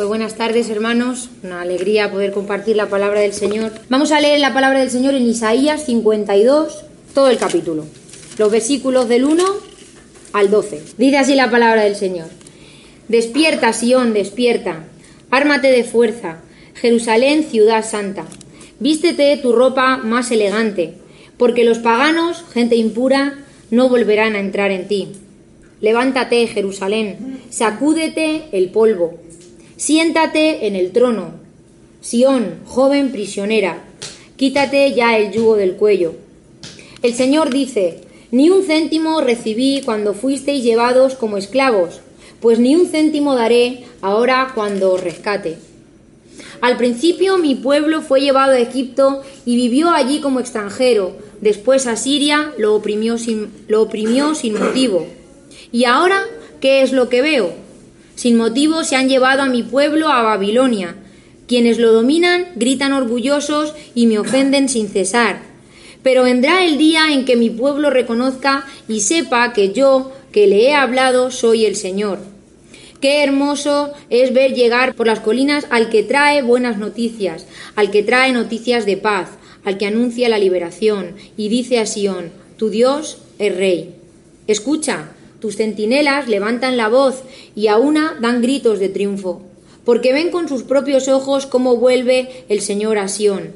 Pues buenas tardes, hermanos, una alegría poder compartir la palabra del Señor. Vamos a leer la palabra del Señor en Isaías 52, todo el capítulo, los versículos del 1 al 12. Dice así la palabra del Señor: Despierta, Sión, despierta, ármate de fuerza, Jerusalén, ciudad santa. Vístete tu ropa más elegante, porque los paganos, gente impura, no volverán a entrar en ti. Levántate, Jerusalén, sacúdete el polvo. Siéntate en el trono, Sión, joven prisionera, quítate ya el yugo del cuello. El Señor dice: Ni un céntimo recibí cuando fuisteis llevados como esclavos, pues ni un céntimo daré ahora cuando os rescate. Al principio mi pueblo fue llevado a Egipto y vivió allí como extranjero, después Asiria lo oprimió sin motivo. Y ahora, ¿qué es lo que veo? Sin motivo se han llevado a mi pueblo a Babilonia. Quienes lo dominan gritan orgullosos y me ofenden sin cesar. Pero vendrá el día en que mi pueblo reconozca y sepa que yo, que le he hablado, soy el Señor. Qué hermoso es ver llegar por las colinas al que trae buenas noticias, al que trae noticias de paz, al que anuncia la liberación y dice a Sión: tu Dios es Rey. Escucha. Tus centinelas levantan la voz y a una dan gritos de triunfo, porque ven con sus propios ojos cómo vuelve el Señor a Sión.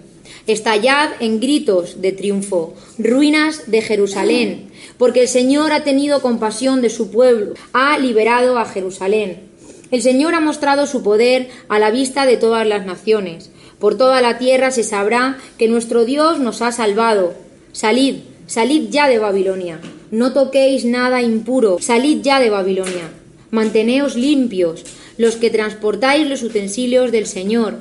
Estallad en gritos de triunfo, ruinas de Jerusalén, porque el Señor ha tenido compasión de su pueblo, ha liberado a Jerusalén. El Señor ha mostrado su poder a la vista de todas las naciones. Por toda la tierra se sabrá que nuestro Dios nos ha salvado. Salid, salid ya de Babilonia. No toquéis nada impuro, salid ya de Babilonia. Manteneos limpios, los que transportáis los utensilios del Señor.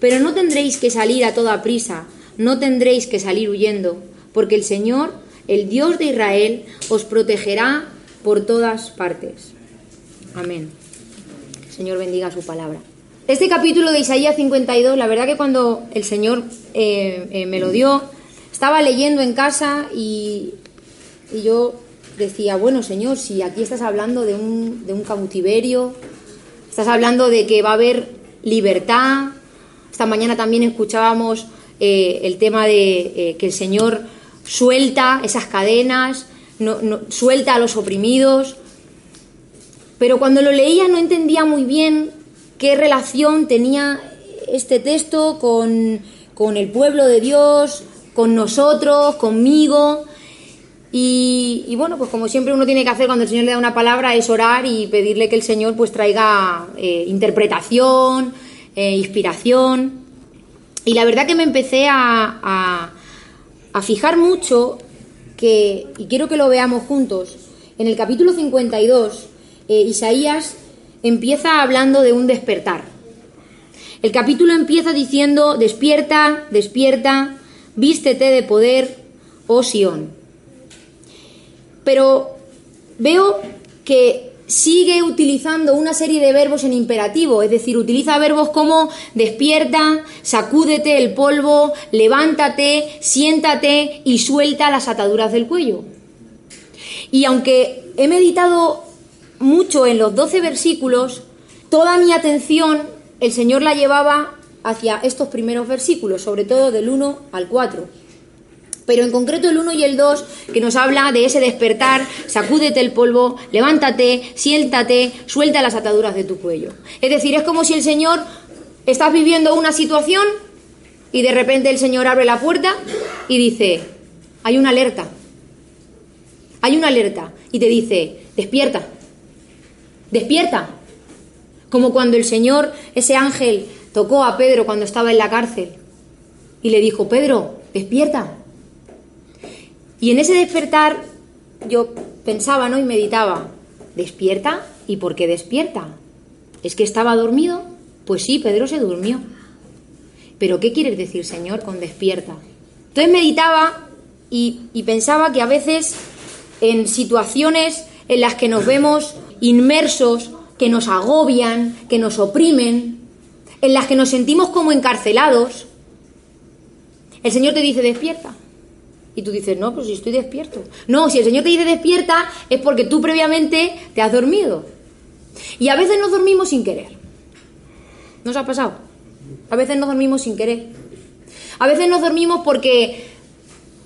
Pero no tendréis que salir a toda prisa, no tendréis que salir huyendo, porque el Señor, el Dios de Israel, os protegerá por todas partes. Amén. El Señor bendiga su palabra. Este capítulo de Isaías 52, la verdad que cuando el Señor me lo dio, estaba leyendo en casa y yo decía: bueno, Señor, si aquí estás hablando de un cautiverio, estás hablando de que va a haber libertad. Esta mañana también escuchábamos el tema de que el Señor suelta esas cadenas, suelta a los oprimidos. Pero cuando lo leía no entendía muy bien qué relación tenía este texto con el pueblo de Dios, con nosotros, conmigo. Y bueno, pues como siempre uno tiene que hacer cuando el Señor le da una palabra es orar y pedirle que el Señor pues traiga interpretación, inspiración. Y la verdad que me empecé a fijar mucho, y quiero que lo veamos juntos. En el capítulo 52, Isaías empieza hablando de un despertar. El capítulo empieza diciendo: despierta, despierta, vístete de poder, oh Sión. Pero veo que sigue utilizando una serie de verbos en imperativo, es decir, utiliza verbos como despierta, sacúdete el polvo, levántate, siéntate y suelta las ataduras del cuello. Y aunque he meditado mucho en los 12 versículos, toda mi atención el Señor la llevaba hacia estos primeros versículos, sobre todo del 1 al 4. Pero en concreto el 1 y el 2, que nos habla de ese despertar, sacúdete el polvo, levántate, siéntate, suelta las ataduras de tu cuello. Es decir, es como si el Señor, estás viviendo una situación y de repente el Señor abre la puerta y dice: hay una alerta, y te dice: despierta, despierta. Como cuando el Señor, ese ángel, tocó a Pedro cuando estaba en la cárcel y le dijo: Pedro, despierta. Y en ese despertar yo pensaba, ¿no?, y meditaba: ¿despierta? ¿Y por qué despierta? ¿Es que estaba dormido? Pues sí, Pedro se durmió. ¿Pero qué quieres decir, Señor, con despierta? Entonces meditaba y pensaba que a veces en situaciones en las que nos vemos inmersos, que nos agobian, que nos oprimen, en las que nos sentimos como encarcelados, el Señor te dice: despierta. Y tú dices: no, pues si estoy despierto. No, si el Señor te dice despierta es porque tú previamente te has dormido. Y a veces nos dormimos sin querer. ¿No os ha pasado? A veces nos dormimos sin querer. A veces nos dormimos porque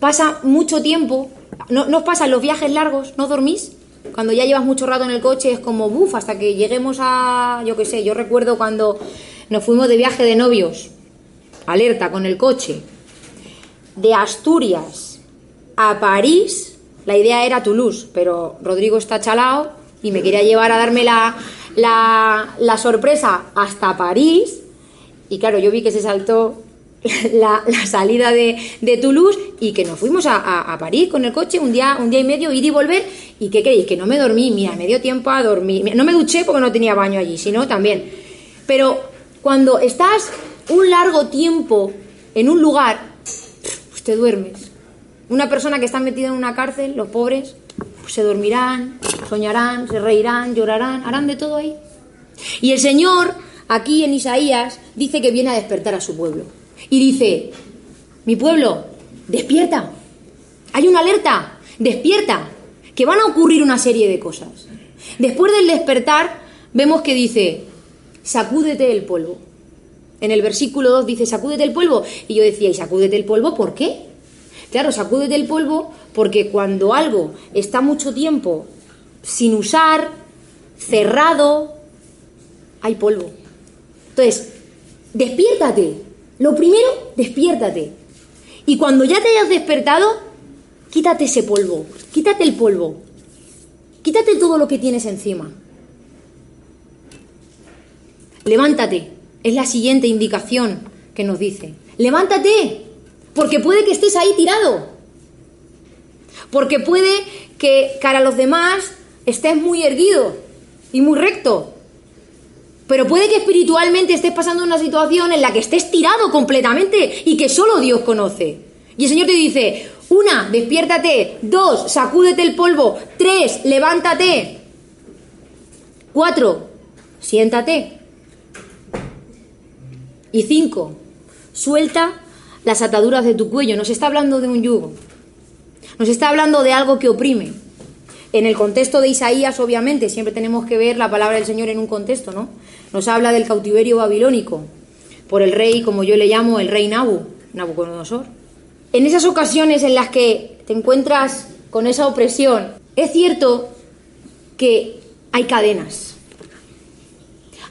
pasa mucho tiempo. ¿No os pasan los viajes largos? ¿No dormís? Cuando ya llevas mucho rato en el coche es como buf, hasta que lleguemos a... Yo qué sé, yo recuerdo cuando nos fuimos de viaje de novios. Alerta con el coche. De Asturias a París, la idea era Toulouse, pero Rodrigo está chalao y me quería llevar a darme la sorpresa hasta París. Y claro, yo vi que se saltó la salida de Toulouse y que nos fuimos a París con el coche un día y medio, ir y volver. ¿Y qué queréis? Que no me dormí, mira, me dio tiempo a dormir. No me duché porque no tenía baño allí, sino también. Pero cuando estás un largo tiempo en un lugar, pues te duermes. Una persona que está metida en una cárcel, los pobres, pues se dormirán, soñarán, se reirán, llorarán, harán de todo ahí. Y el Señor, aquí en Isaías, dice que viene a despertar a su pueblo. Y dice, mi pueblo, despierta. Hay una alerta, despierta, que van a ocurrir una serie de cosas. Después del despertar, vemos que dice, sacúdete el polvo. En el versículo 2 dice, sacúdete el polvo. Y yo decía, ¿y sacúdete el polvo por qué? Claro, sacúdete el polvo porque cuando algo está mucho tiempo sin usar, cerrado, hay polvo. Entonces, despiértate. Lo primero, despiértate. Y cuando ya te hayas despertado, quítate ese polvo, quítate el polvo, quítate todo lo que tienes encima. Levántate, es la siguiente indicación que nos dice. Levántate, porque puede que estés ahí tirado. Porque puede que cara a los demás estés muy erguido y muy recto. Pero puede que espiritualmente estés pasando una situación en la que estés tirado completamente y que solo Dios conoce. Y el Señor te dice, 1, despiértate. 2, sacúdete el polvo. 3, levántate. 4, siéntate. Y 5, suelta las ataduras de tu cuello. Nos está hablando de un yugo. Nos está hablando de algo que oprime. En el contexto de Isaías, obviamente, siempre tenemos que ver la palabra del Señor en un contexto, ¿no? Nos habla del cautiverio babilónico, por el rey, como yo le llamo, el rey Nabucodonosor. En esas ocasiones en las que te encuentras con esa opresión, es cierto que hay cadenas,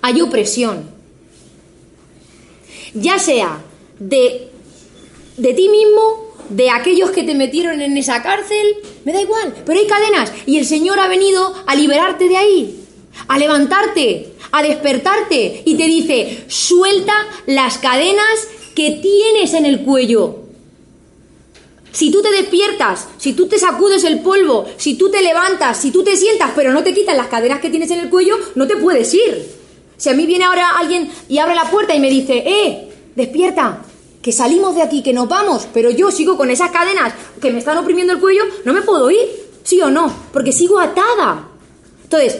hay opresión, ya sea de ti mismo, de aquellos que te metieron en esa cárcel, me da igual, pero hay cadenas. Y el Señor ha venido a liberarte de ahí, a levantarte, a despertarte. Y te dice, suelta las cadenas que tienes en el cuello. Si tú te despiertas, si tú te sacudes el polvo, si tú te levantas, si tú te sientas, pero no te quitas las cadenas que tienes en el cuello, no te puedes ir. Si a mí viene ahora alguien y abre la puerta y me dice, despierta, que salimos de aquí, que nos vamos, pero yo sigo con esas cadenas que me están oprimiendo el cuello, no me puedo ir, sí o no, porque sigo atada. Entonces,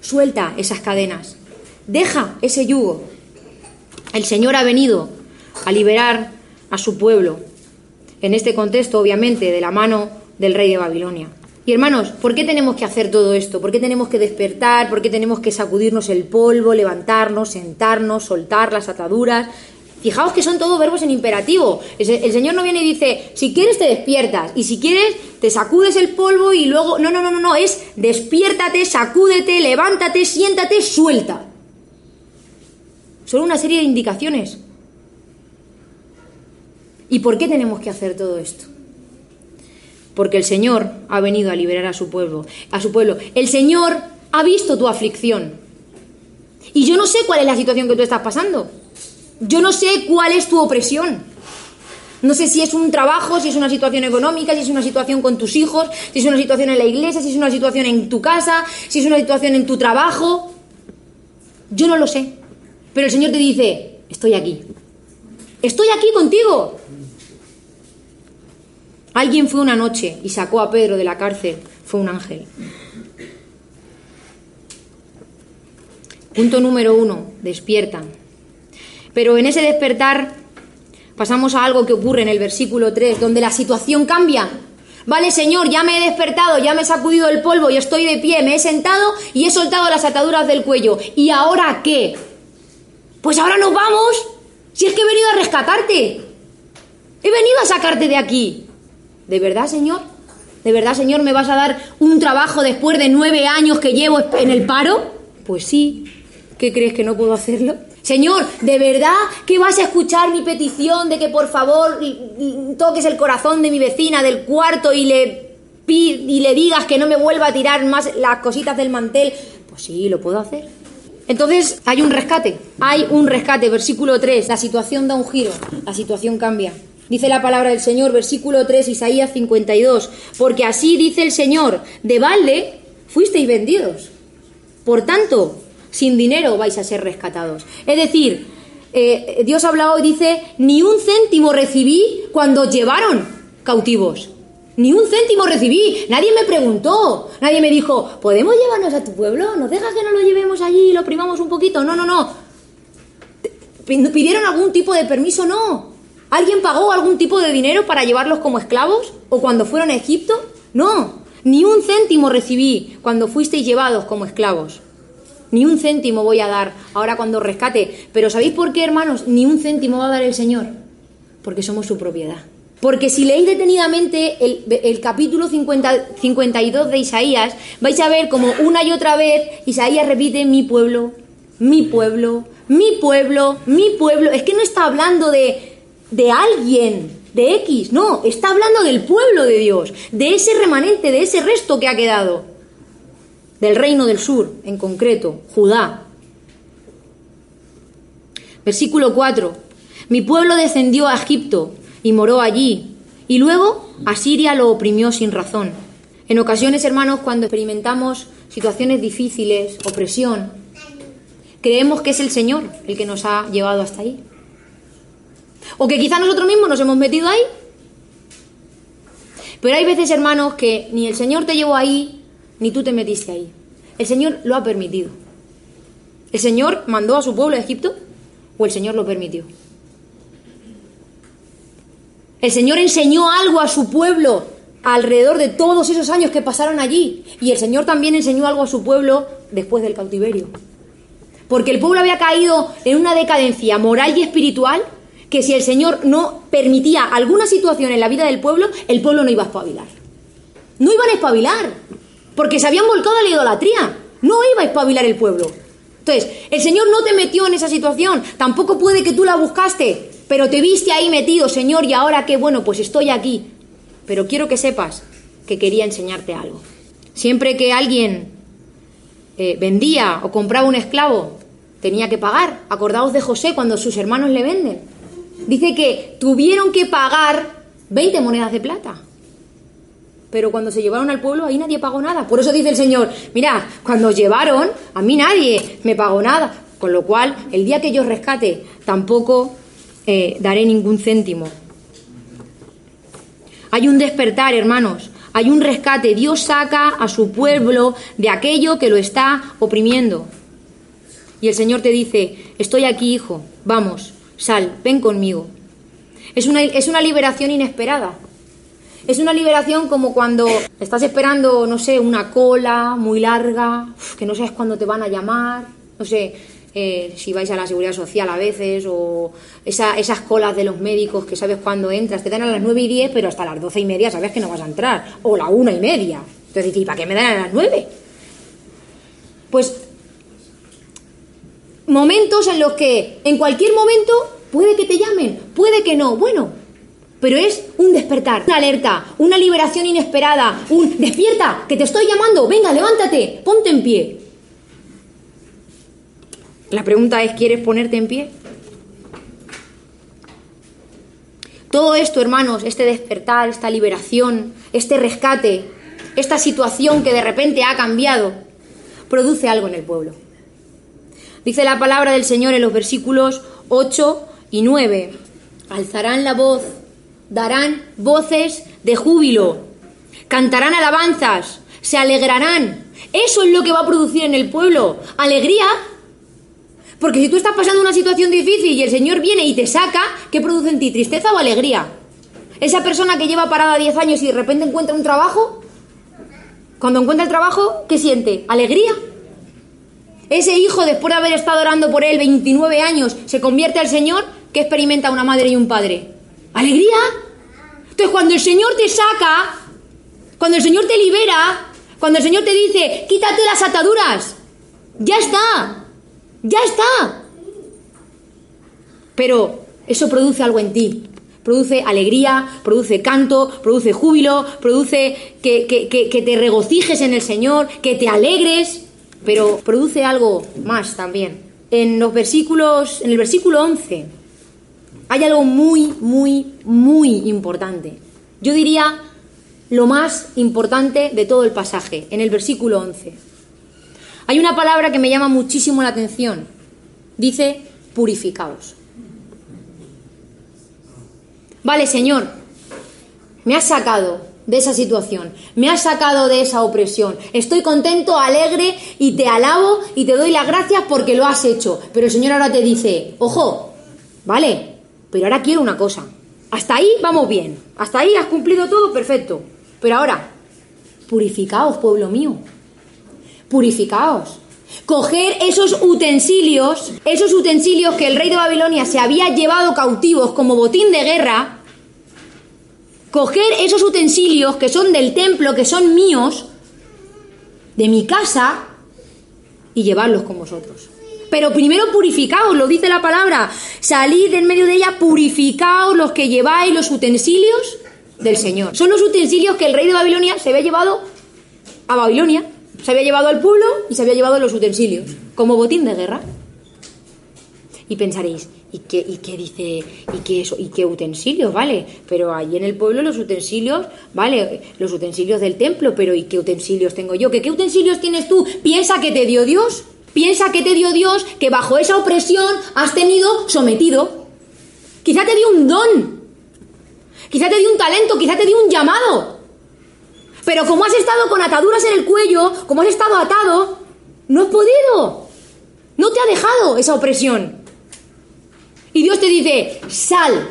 suelta esas cadenas, deja ese yugo. El Señor ha venido a liberar a su pueblo, en este contexto, obviamente, de la mano del rey de Babilonia. Y hermanos, ¿por qué tenemos que hacer todo esto? ¿Por qué tenemos que despertar? ¿Por qué tenemos que sacudirnos el polvo, levantarnos, sentarnos, soltar las ataduras? Fijaos que son todos verbos en imperativo. El Señor no viene y dice, si quieres te despiertas, y si quieres te sacudes el polvo y luego... No, es despiértate, sacúdete, levántate, siéntate, suelta. Son una serie de indicaciones. ¿Y por qué tenemos que hacer todo esto? Porque el Señor ha venido a liberar a su pueblo. El Señor ha visto tu aflicción. Y yo no sé cuál es la situación que tú estás pasando. Yo no sé cuál es tu opresión. No sé si es un trabajo, si es una situación económica, si es una situación con tus hijos, si es una situación en la iglesia, si es una situación en tu casa, si es una situación en tu trabajo. Yo no lo sé. Pero el Señor te dice, estoy aquí. Estoy aquí contigo. Alguien fue una noche y sacó a Pedro de la cárcel. Fue un ángel. Punto número 1. Despierta. Pero en ese despertar pasamos a algo que ocurre en el versículo 3, donde la situación cambia. Vale, Señor, ya me he despertado, ya me he sacudido el polvo, yo estoy de pie, me he sentado y he soltado las ataduras del cuello. ¿Y ahora qué? Pues ahora nos vamos. Si es que he venido a rescatarte. He venido a sacarte de aquí. ¿De verdad, señor? ¿De verdad, señor, me vas a dar un trabajo después de 9 años que llevo en el paro? Pues sí. ¿Qué crees, que no puedo hacerlo? Señor, ¿de verdad que vas a escuchar mi petición de que por favor toques el corazón de mi vecina del cuarto y le digas que no me vuelva a tirar más las cositas del mantel? Pues sí, lo puedo hacer. Entonces hay un rescate, versículo 3, la situación da un giro, la situación cambia. Dice la palabra del Señor, versículo 3, Isaías 52, porque así dice el Señor, de balde fuisteis vendidos, por tanto, sin dinero vais a ser rescatados. Es decir, Dios ha hablado y dice, ni un céntimo recibí cuando llevaron cautivos. Ni un céntimo recibí. Nadie me preguntó. Nadie me dijo, ¿podemos llevarnos a tu pueblo? ¿Nos dejas que no lo llevemos allí y lo primamos un poquito? No. ¿Pidieron algún tipo de permiso? No. ¿Alguien pagó algún tipo de dinero para llevarlos como esclavos? ¿O cuando fueron a Egipto? No. Ni un céntimo recibí cuando fuisteis llevados como esclavos. Ni un céntimo voy a dar ahora cuando rescate. Pero ¿sabéis por qué, hermanos? Ni un céntimo va a dar el Señor. Porque somos su propiedad. Porque si leéis detenidamente el capítulo 52 de Isaías, vais a ver como una y otra vez Isaías repite mi pueblo, mi pueblo, mi pueblo, mi pueblo. Es que no está hablando de alguien, de X, no, está hablando del pueblo de Dios, de ese remanente, de ese resto que ha quedado, del reino del sur, en concreto, Judá. Versículo 4, mi pueblo descendió a Egipto y moró allí, y luego Asiria lo oprimió sin razón. En ocasiones, hermanos, cuando experimentamos situaciones difíciles, opresión, creemos que es el Señor el que nos ha llevado hasta ahí. O que quizá nosotros mismos nos hemos metido ahí. Pero hay veces, hermanos, que ni el Señor te llevó ahí, ni tú te metiste ahí. El Señor lo ha permitido. ¿El Señor mandó a su pueblo a Egipto? ¿O el Señor lo permitió? El Señor enseñó algo a su pueblo alrededor de todos esos años que pasaron allí. Y el Señor también enseñó algo a su pueblo después del cautiverio. Porque el pueblo había caído en una decadencia moral y espiritual que si el Señor no permitía alguna situación en la vida del pueblo, el pueblo no iba a espabilar. No iban a espabilar, porque se habían volcado a la idolatría. No iba a espabilar el pueblo. Entonces, el Señor no te metió en esa situación. Tampoco puede que tú la buscaste. Pero te viste ahí metido, Señor, y ahora qué, bueno, pues estoy aquí. Pero quiero que sepas que quería enseñarte algo. Siempre que alguien vendía o compraba un esclavo, tenía que pagar. Acordaos de José cuando sus hermanos le venden. Dice que tuvieron que pagar 20 monedas de plata. Pero cuando se llevaron al pueblo, ahí nadie pagó nada. Por eso dice el Señor, mirad, cuando os llevaron, a mí nadie me pagó nada. Con lo cual, el día que yo os rescate, tampoco daré ningún céntimo. Hay un despertar, hermanos. Hay un rescate. Dios saca a su pueblo de aquello que lo está oprimiendo. Y el Señor te dice, estoy aquí, hijo. Vamos, sal, ven conmigo. Es una liberación inesperada. Es una liberación como cuando estás esperando, no sé, una cola muy larga, que no sabes cuándo te van a llamar, no sé. Si vais a la seguridad social a veces, o esas colas de los médicos que sabes cuándo entras, te dan a las 9:10, pero hasta las 12:30 sabes que no vas a entrar, o la 1:30. Entonces dices, ¿y para qué me dan a las 9? Pues momentos en los que en cualquier momento puede que te llamen, puede que no, bueno, pero es un despertar, una alerta, una liberación inesperada, un despierta, que te estoy llamando, venga, levántate, ponte en pie. La pregunta es, ¿quieres ponerte en pie? Todo esto, hermanos, este despertar, esta liberación, este rescate, esta situación que de repente ha cambiado, produce algo en el pueblo. Dice la palabra del Señor en los versículos 8 y 9. Alzarán la voz, darán voces de júbilo, cantarán alabanzas, se alegrarán. Eso es lo que va a producir en el pueblo. Alegría. Porque si tú estás pasando una situación difícil y el Señor viene y te saca, ¿qué produce en ti? ¿Tristeza o alegría? Esa persona que lleva parada 10 años y de repente encuentra un trabajo, cuando encuentra el trabajo, ¿qué siente? ¿Alegría? Ese hijo, después de haber estado orando por él 29 años, se convierte al Señor. ¿Qué experimenta una madre y un padre? ¡Alegría! Entonces, cuando el Señor te saca, cuando el Señor te libera, cuando el Señor te dice, quítate las ataduras, ya está, ya está. Pero eso produce algo en ti. Produce alegría, produce canto, produce júbilo, produce que te regocijes en el Señor, que te alegres, pero produce algo más también. En el versículo 11 hay algo muy, muy, muy importante. Yo diría lo más importante de todo el pasaje, en el versículo 11. Hay una palabra que me llama muchísimo la atención. Dice, purificaos. Vale, Señor, me has sacado de esa situación, me has sacado de esa opresión. Estoy contento, alegre y te alabo y te doy las gracias porque lo has hecho. Pero el Señor ahora te dice, ojo, vale, pero ahora quiero una cosa. Hasta ahí vamos bien, hasta ahí has cumplido todo, perfecto. Pero ahora, purificaos, pueblo mío, purificaos. Coger esos utensilios que el rey de Babilonia se había llevado cautivos como botín de guerra, coger esos utensilios que son del templo, que son míos, de mi casa, y llevarlos con vosotros. Pero primero purificaos, lo dice la palabra, salid en medio de ella, purificaos los que lleváis los utensilios del Señor. Son los utensilios que el rey de Babilonia se había llevado a Babilonia. Se había llevado al pueblo y se había llevado los utensilios, como botín de guerra. Y pensaréis, ¿y qué dice? ¿Y qué eso? ¿Y qué utensilios? Vale, pero ahí en el pueblo los utensilios, vale, los utensilios del templo, pero ¿y qué utensilios tengo yo? ¿Qué utensilios tienes tú? ¿Piensa que te dio Dios? Piensa que te dio Dios, que bajo esa opresión has tenido sometido. Quizá te dio un don, quizá te dio un talento, quizá te dio un llamado. Pero como has estado con ataduras en el cuello, como has estado atado, no has podido. No te ha dejado esa opresión. Y Dios te dice, sal,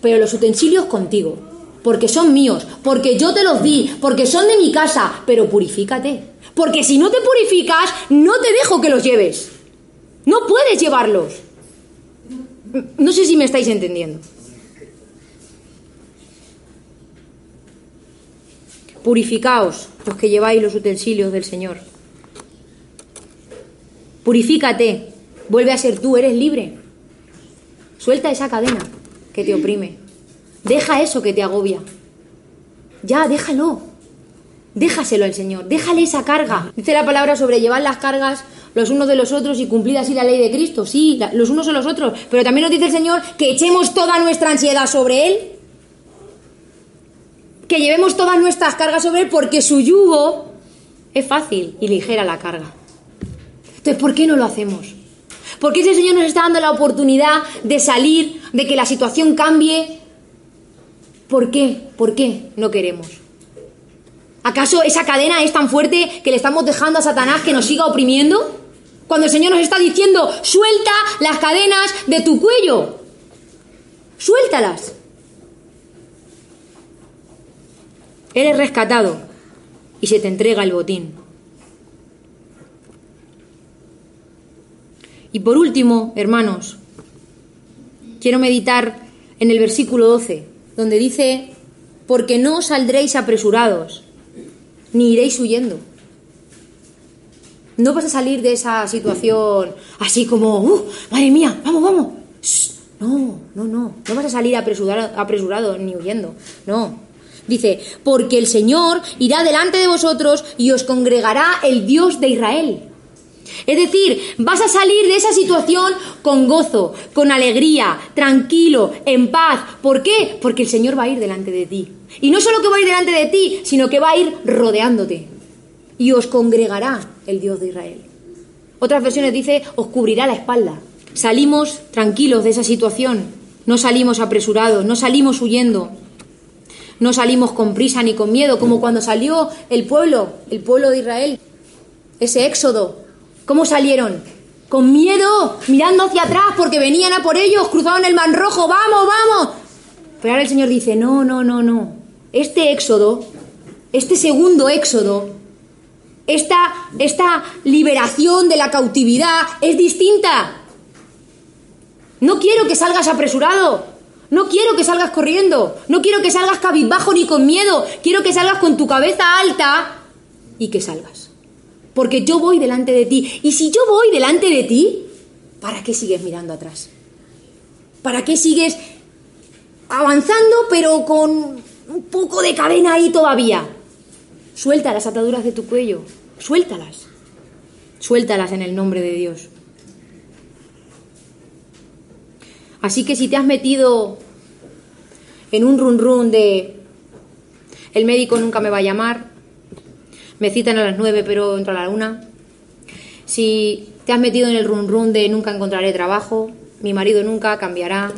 pero los utensilios contigo, porque son míos, porque yo te los di, porque son de mi casa, pero purifícate. Porque si no te purificas, no te dejo que los lleves. No puedes llevarlos. No sé si me estáis entendiendo. Purificaos, los que lleváis los utensilios del Señor. Purifícate, vuelve a ser tú, eres libre. Suelta esa cadena que te oprime. Deja eso que te agobia. Ya, déjalo. Déjaselo al Señor, déjale esa carga. Dice la palabra sobre llevar las cargas los unos de los otros y cumplir así la ley de Cristo. Sí, los unos a los otros, pero también nos dice el Señor que echemos toda nuestra ansiedad sobre Él. Que llevemos todas nuestras cargas sobre Él, porque su yugo es fácil y ligera la carga. Entonces, ¿por qué no lo hacemos? ¿Por qué el Señor nos está dando la oportunidad de salir, de que la situación cambie? ¿Por qué? ¿Por qué no queremos? ¿Acaso esa cadena es tan fuerte que le estamos dejando a Satanás que nos siga oprimiendo? Cuando el Señor nos está diciendo, suelta las cadenas de tu cuello. Suéltalas. Eres rescatado y se te entrega el botín. Y por último, hermanos, quiero meditar en el versículo 12, donde dice, porque no saldréis apresurados, ni iréis huyendo. No vas a salir de esa situación así como, madre mía, vamos, vamos. Shh, no vas a salir apresurado ni huyendo, no. Dice, porque el Señor irá delante de vosotros y os congregará el Dios de Israel. Es decir, vas a salir de esa situación con gozo, con alegría, tranquilo, en paz. ¿Por qué? Porque el Señor va a ir delante de ti. Y no solo que va a ir delante de ti, sino que va a ir rodeándote. Y os congregará el Dios de Israel. Otras versiones dice, os cubrirá la espalda. Salimos tranquilos de esa situación. No salimos apresurados, no salimos huyendo. No salimos con prisa ni con miedo, como cuando salió el pueblo de Israel, ese éxodo. ¿Cómo salieron? Con miedo, mirando hacia atrás porque venían a por ellos, cruzaban el Mar Rojo, ¡vamos, vamos! Pero ahora el Señor dice, no. Este segundo éxodo, Esta liberación de la cautividad es distinta. No quiero que salgas apresurado, no quiero que salgas corriendo, no quiero que salgas cabizbajo ni con miedo, quiero que salgas con tu cabeza alta y que salgas. Porque yo voy delante de ti. Y si yo voy delante de ti, ¿para qué sigues mirando atrás? ¿Para qué sigues avanzando pero con un poco de cadena ahí todavía? Suelta las ataduras de tu cuello, suéltalas. Suéltalas en el nombre de Dios. Así que si te has metido en un run run de el médico nunca me va a llamar, me citan a las 9 pero entro a la 1. Si te has metido en el run run de nunca encontraré trabajo, mi marido nunca cambiará,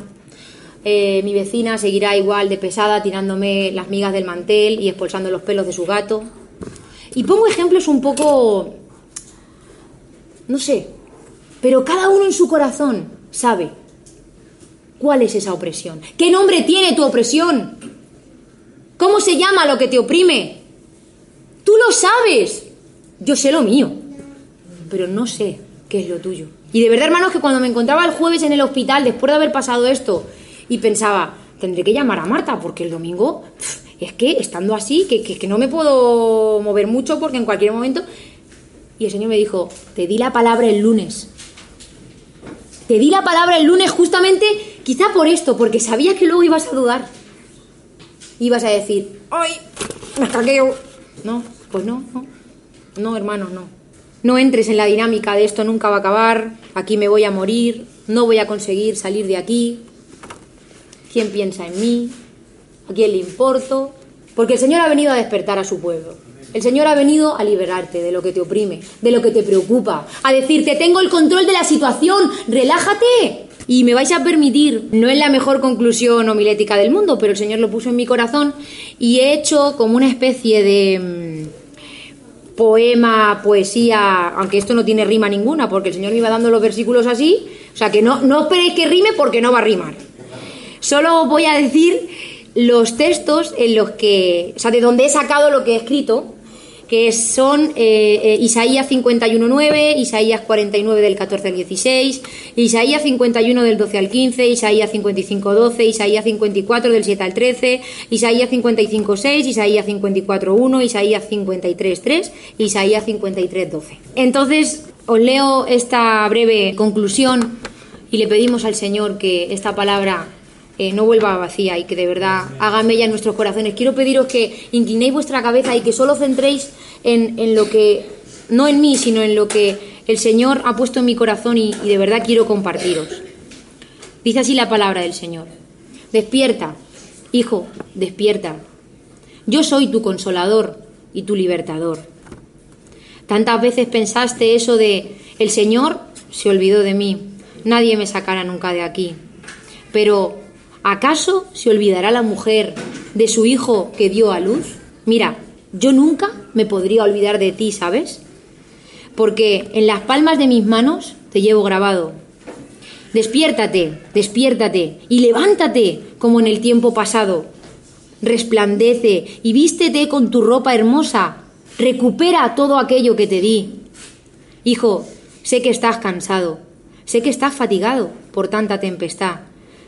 mi vecina seguirá igual de pesada tirándome las migas del mantel y expulsando los pelos de su gato. Y pongo ejemplos un poco, no sé, pero cada uno en su corazón sabe cuál es esa opresión. ¿Qué nombre tiene tu opresión? ¿Cómo se llama lo que te oprime? Tú lo sabes. Yo sé lo mío, pero no sé qué es lo tuyo. Y de verdad, hermanos, que cuando me encontraba el jueves en el hospital después de haber pasado esto y pensaba, tendré que llamar a Marta porque el domingo es que estando así, que no me puedo mover mucho porque en cualquier momento... Y el Señor me dijo, te di la palabra el lunes. Te di la palabra el lunes justamente quizá por esto, porque sabías que luego ibas a dudar. Ibas a decir, ¡ay! ¡Me caqueo! No, pues no. No, hermanos, no. No entres en la dinámica de esto nunca va a acabar, aquí me voy a morir, no voy a conseguir salir de aquí... ¿Quién piensa en mí? ¿A quién le importo? Porque el Señor ha venido a despertar a su pueblo. El Señor ha venido a liberarte de lo que te oprime, de lo que te preocupa, a decirte, tengo el control de la situación, relájate. Y me vais a permitir, no es la mejor conclusión homilética del mundo, pero el Señor lo puso en mi corazón y he hecho como una especie de poema, poesía, aunque esto no tiene rima ninguna, porque el Señor me iba dando los versículos así, o sea que no esperéis que rime porque no va a rimar. Solo voy a decir los textos en los que, o sea, de donde he sacado lo que he escrito, que son Isaías 51:9, Isaías 49 del 14 al 16, Isaías 51 del 12 al 15, Isaías 55:12, Isaías 54 del 7 al 13, Isaías 55:6, Isaías 54:1, Isaías 53:3, Isaías 53:12. Entonces, os leo esta breve conclusión y le pedimos al Señor que esta palabra no vuelva vacía y que de verdad haga mella en nuestros corazones. Quiero pediros que inclinéis vuestra cabeza y que solo centréis en lo que, no en mí, sino en lo que el Señor ha puesto en mi corazón y de verdad quiero compartiros. Dice así la palabra del Señor. Despierta, hijo, despierta. Yo soy tu consolador y tu libertador. Tantas veces pensaste eso de el Señor se olvidó de mí, nadie me sacará nunca de aquí. Pero ¿acaso se olvidará la mujer de su hijo que dio a luz? Mira, yo nunca me podría olvidar de ti, ¿sabes? Porque en las palmas de mis manos te llevo grabado. Despiértate, despiértate y levántate como en el tiempo pasado. Resplandece y vístete con tu ropa hermosa. Recupera todo aquello que te di. Hijo, sé que estás cansado, sé que estás fatigado por tanta tempestad.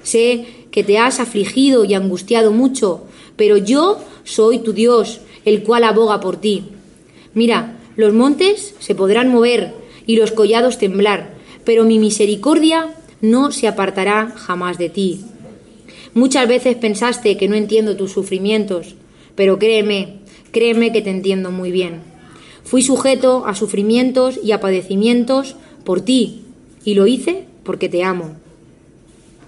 Sé que te has afligido y angustiado mucho, pero yo soy tu Dios, el cual aboga por ti. Mira, los montes se podrán mover y los collados temblar, pero mi misericordia no se apartará jamás de ti. Muchas veces pensaste que no entiendo tus sufrimientos, pero créeme que te entiendo muy bien. Fui sujeto a sufrimientos y a padecimientos por ti, y lo hice porque te amo.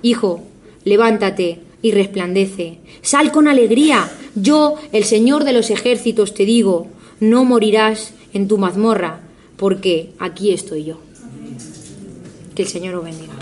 Hijo, levántate y resplandece, sal con alegría, yo, el Señor de los ejércitos, te digo, no morirás en tu mazmorra, porque aquí estoy yo. Que el Señor os bendiga.